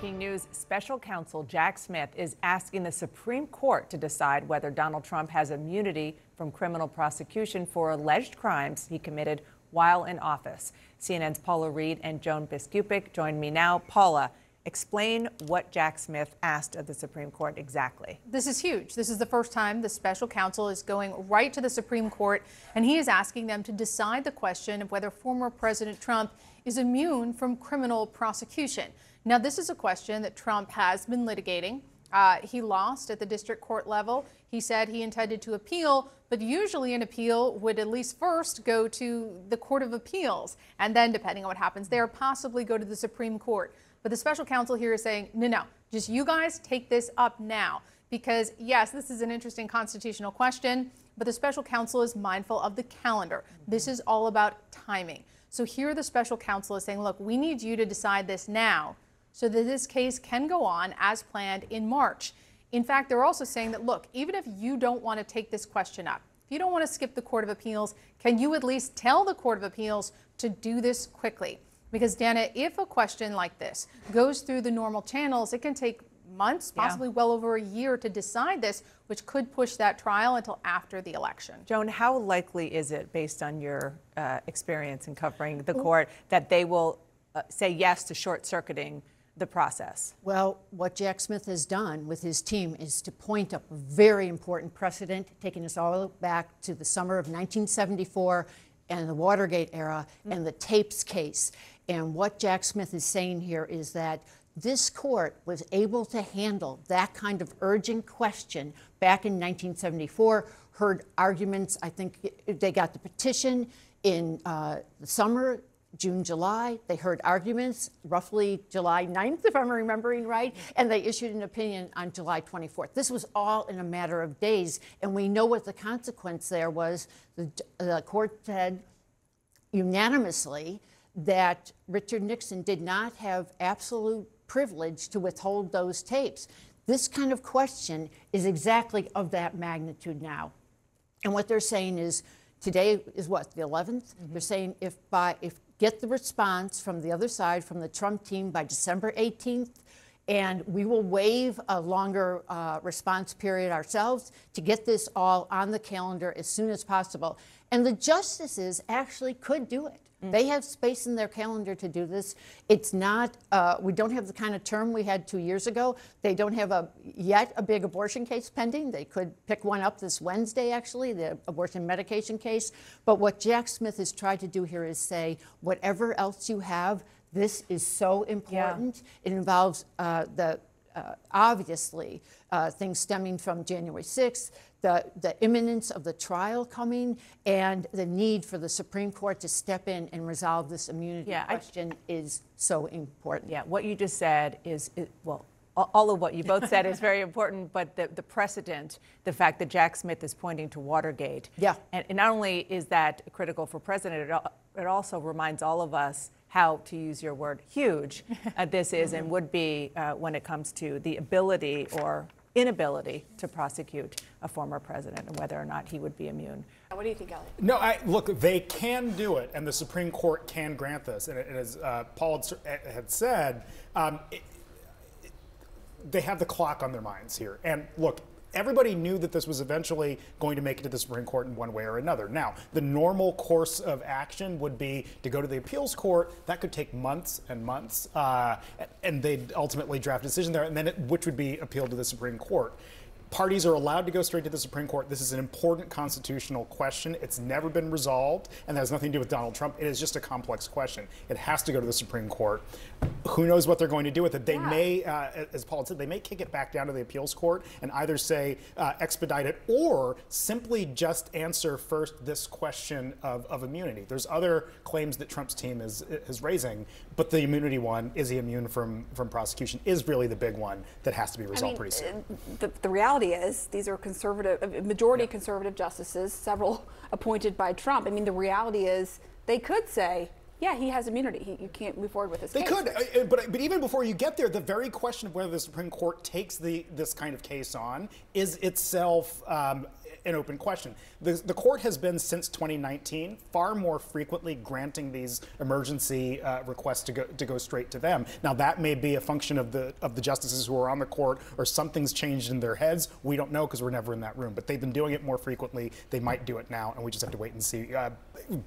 Breaking news, special counsel Jack Smith is asking the Supreme Court to decide whether Donald Trump has immunity from criminal prosecution for alleged crimes he committed while in office. CNN's Paula Reid and Joan Biskupic join me now. Paula, explain what Jack Smith asked of the Supreme Court exactly. This is huge. This is the first time the special counsel is going right to the Supreme Court, and he is asking them to decide the question of whether former President Trump is immune from criminal prosecution. Now, this is a question that Trump has been litigating. He lost at the district court level. He said he intended to appeal, but usually an appeal would at least first go to the Court of Appeals, and then, depending on what happens there, possibly go to the Supreme Court. But the special counsel here is saying, no, just you guys take this up now. Because, yes, this is an interesting constitutional question, but the special counsel is mindful of the calendar. This is all about timing. So here the special counsel is saying, look, we need you to decide this now so that this case can go on as planned in March. In fact, they're also saying that, look, even if you don't want to take this question up, if you don't want to skip the Court of Appeals, can you at least tell the Court of Appeals to do this quickly? Because, Dana, if a question like this goes through the normal channels, it can take months, possibly well over a year to decide this, which could push that trial until after the election. Joan, how likely is it, based on your experience in covering the court, that they will say yes to short-circuiting the process? Well, what Jack Smith has done with his team is to point up a very important precedent, taking us all back to the summer of 1974 and the Watergate era and the tapes case. And what Jack Smith is saying here is that this court was able to handle that kind of urgent question back in 1974, heard arguments. I think they got the petition in the summer, June, July. They heard arguments roughly July 9th, if I'm remembering right, and they issued an opinion on July 24th. This was all in a matter of days, and we know what the consequence there was. The court said unanimously that Richard Nixon did not have absolute privilege to withhold those tapes. This kind of question is exactly of that magnitude now. And what they're saying is, today is what, the 11th? They're saying if get the response from the other side, from the Trump team, by December 18th, and we will waive a longer response period ourselves to get this all on the calendar as soon as possible. And the justices actually could do it. They have space in their calendar to do this. It's not, we don't have the kind of term we had 2 years ago. They don't have yet a big abortion case pending. They could pick one up this Wednesday, actually, the abortion medication case. But what Jack Smith has tried to do here is say, whatever else you have, this is so important. Yeah. It involves obviously things stemming from January 6th, the imminence of the trial coming, and the need for the Supreme Court to step in and resolve this immunity question is so important. Yeah, what you just said is well, all of what you both said is very important, but the precedent, the fact that Jack Smith is pointing to Watergate. Yeah. And not only is that critical for president, it also reminds all of us how, to use your word, huge this is and would be when it comes to the ability or inability to prosecute a former president and whether or not he would be immune. What do you think, Elliot? No, look, they can do it, and the Supreme Court can grant this. And as Paul had said, they have the clock on their minds here. And look, everybody knew that this was eventually going to make it to the Supreme Court in one way or another. Now, the normal course of action would be to go to the appeals court. That could take months and months, and they'd ultimately draft a decision there, and then which would be appealed to the Supreme Court. Parties are allowed to go straight to the Supreme Court. This is an important constitutional question. It's never been resolved, and that has nothing to do with Donald Trump. It is just a complex question. It has to go to the Supreme Court. Who knows what they're going to do with it? They may, as Paul said, they may kick it back down to the appeals court and either say expedite it or simply just answer first this question of immunity. There's other claims that Trump's team is raising, but the immunity one, is he immune from prosecution, is really the big one that has to be resolved pretty soon. The reality is these are conservative, majority conservative justices, several appointed by Trump. I mean, the reality is they could say, yeah, he has immunity. You can't move forward with this case. They could, but even before you get there, the very question of whether the Supreme Court takes this kind of case on is itself an open question. The court has been, since 2019, far more frequently granting these emergency requests to go straight to them. Now, that may be a function of the justices who are on the court, or something's changed in their heads. We don't know because we're never in that room, but they've been doing it more frequently. They might do it now, and we just have to wait and see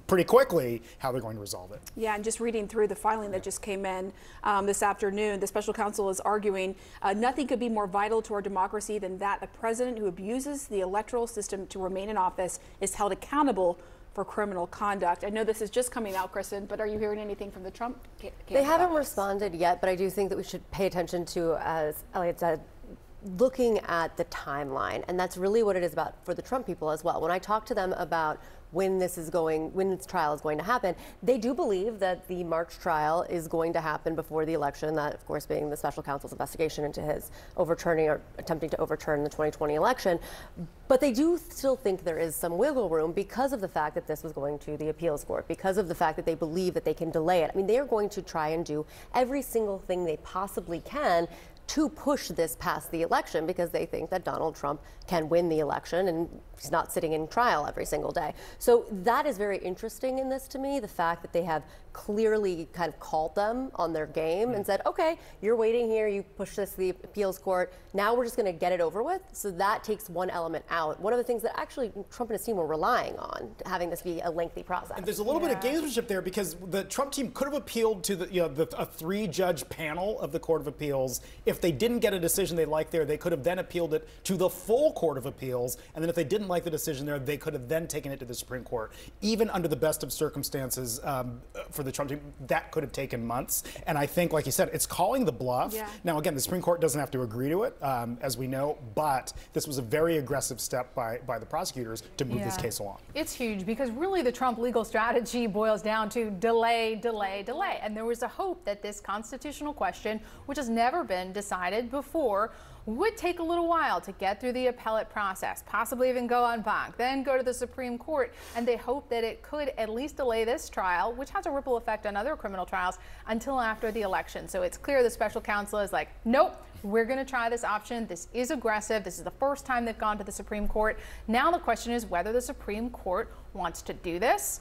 pretty quickly how they're going to resolve it. Yeah, and just reading through the filing that just came in this afternoon, the special counsel is arguing nothing could be more vital to our democracy than that a president who abuses the electoral system to remain in office is held accountable for criminal conduct. I know this is just coming out, Kristen, but are you hearing anything from the Trump camp? They haven't responded yet, but I do think that we should pay attention to, as Elliot said, looking at the timeline. And that's really what it is about for the Trump people as well. When I talk to them about when this trial is going to happen, they do believe that the March trial is going to happen before the election, that of course being the special counsel's investigation into his overturning or attempting to overturn the 2020 election. But they do still think there is some wiggle room because of the fact that this was going to the appeals court, because of the fact that they believe that they can delay it. I mean, they are going to try and do every single thing they possibly can to push this past the election, because they think that Donald Trump can win the election and he's not sitting in trial every single day. So that is very interesting in this to me, the fact that they have clearly kind of called them on their game and said, okay, you're waiting here, you push this to the appeals court, now we're just going to get it over with. So that takes one element out. One of the things that actually Trump and his team were relying on, having this be a lengthy process. And there's a little bit of gamesmanship there, because the Trump team could have appealed to a three-judge panel of the Court of Appeals. If they didn't get a decision they liked there, they could have then appealed it to the full Court of Appeals. And then if they didn't like the decision there, they could have then taken it to the Supreme Court. Even under the best of circumstances for the Trump team, that could have taken months. And I think, like you said, it's calling the bluff. Yeah. Now, again, the Supreme Court doesn't have to agree to it, as we know, but this was a very aggressive step by the prosecutors to move this case along. It's huge, because really the Trump legal strategy boils down to delay, delay, delay. And there was a hope that this constitutional question, which has never been decided before, would take a little while to get through the appellate process, possibly even go en banc, then go to the Supreme Court, and they hope that it could at least delay this trial, which has a ripple effect on other criminal trials, until after the election. So it's clear the special counsel is like, nope, we're going to try this option. This is aggressive. This is the first time they've gone to the Supreme Court. Now the question is whether the Supreme Court wants to do this,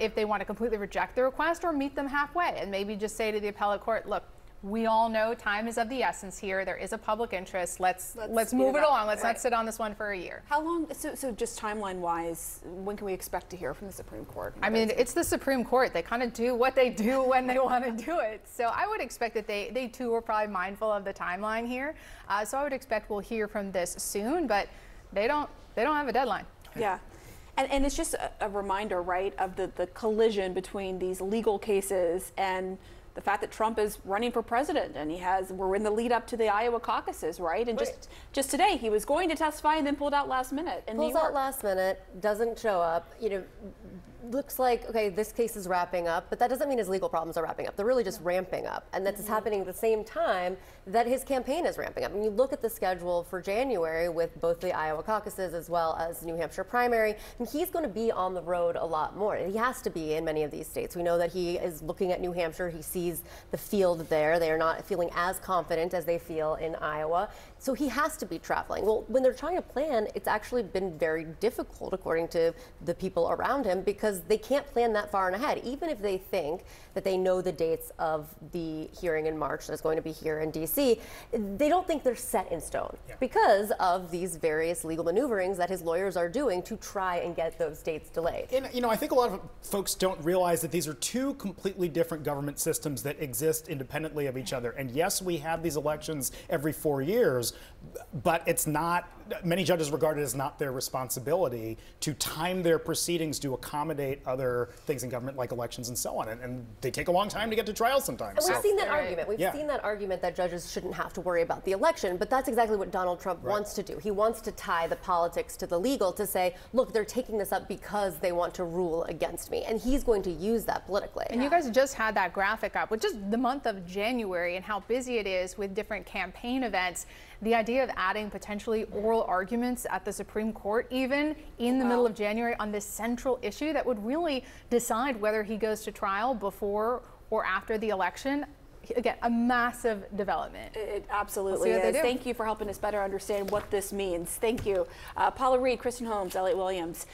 if they want to completely reject the request, or meet them halfway and maybe just say to the appellate court, look, we all know time is of the essence here. There is a public interest. Let's move it along. Let's not sit on this one for a year. How long? So just timeline-wise, when can we expect to hear from the Supreme Court? I mean, it's the Supreme Court. They kind of do what they do when they want to do it. So I would expect that they too are probably mindful of the timeline here. So I would expect we'll hear from this soon, but they don't have a deadline. Yeah. And it's just a reminder, right, of the collision between these legal cases and the fact that Trump is running for president, and we're in the lead up to the Iowa caucuses, right? And just today he was going to testify and then pulled out last minute. Pulls out last minute, doesn't show up. You know, looks like, okay, this case is wrapping up, but that doesn't mean his legal problems are wrapping up. They're really just ramping up, and that's happening at the same time that his campaign is ramping up. And you look at the schedule for January with both the Iowa caucuses as well as New Hampshire primary, and he's going to be on the road a lot more. He has to be in many of these states. We know that he is looking at New Hampshire. He sees the field there. They are not feeling as confident as they feel in Iowa. So he has to be traveling. Well, when they're trying to plan, it's actually been very difficult, according to the people around him, because they can't plan that far ahead. Even if they think that they know the dates of the hearing in March that's going to be here in D.C., they don't think they're set in stone because of these various legal maneuverings that his lawyers are doing to try and get those dates delayed. And, you know, I think a lot of folks don't realize that these are two completely different government systems that exist independently of each other. And yes, we have these elections every 4 years, but it's not, many judges regard it as not their responsibility to time their proceedings to accommodate other things in government, like elections and so on. And they take a long time to get to trial sometimes. And we've seen that argument. We've seen that argument that judges shouldn't have to worry about the election, but that's exactly what Donald Trump wants to do. He wants to tie the politics to the legal to say, look, they're taking this up because they want to rule against me. And he's going to use that politically. And you guys just had that graphic up with just the month of January and how busy it is with different campaign events. The idea of adding potentially oral arguments at the Supreme Court, even in the middle of January, on this central issue that would really decide whether he goes to trial before or after the election, again, a massive development. It absolutely is. Thank you for helping us better understand what this means. Thank you. Paula Reid, Kristen Holmes, Elliot Williams.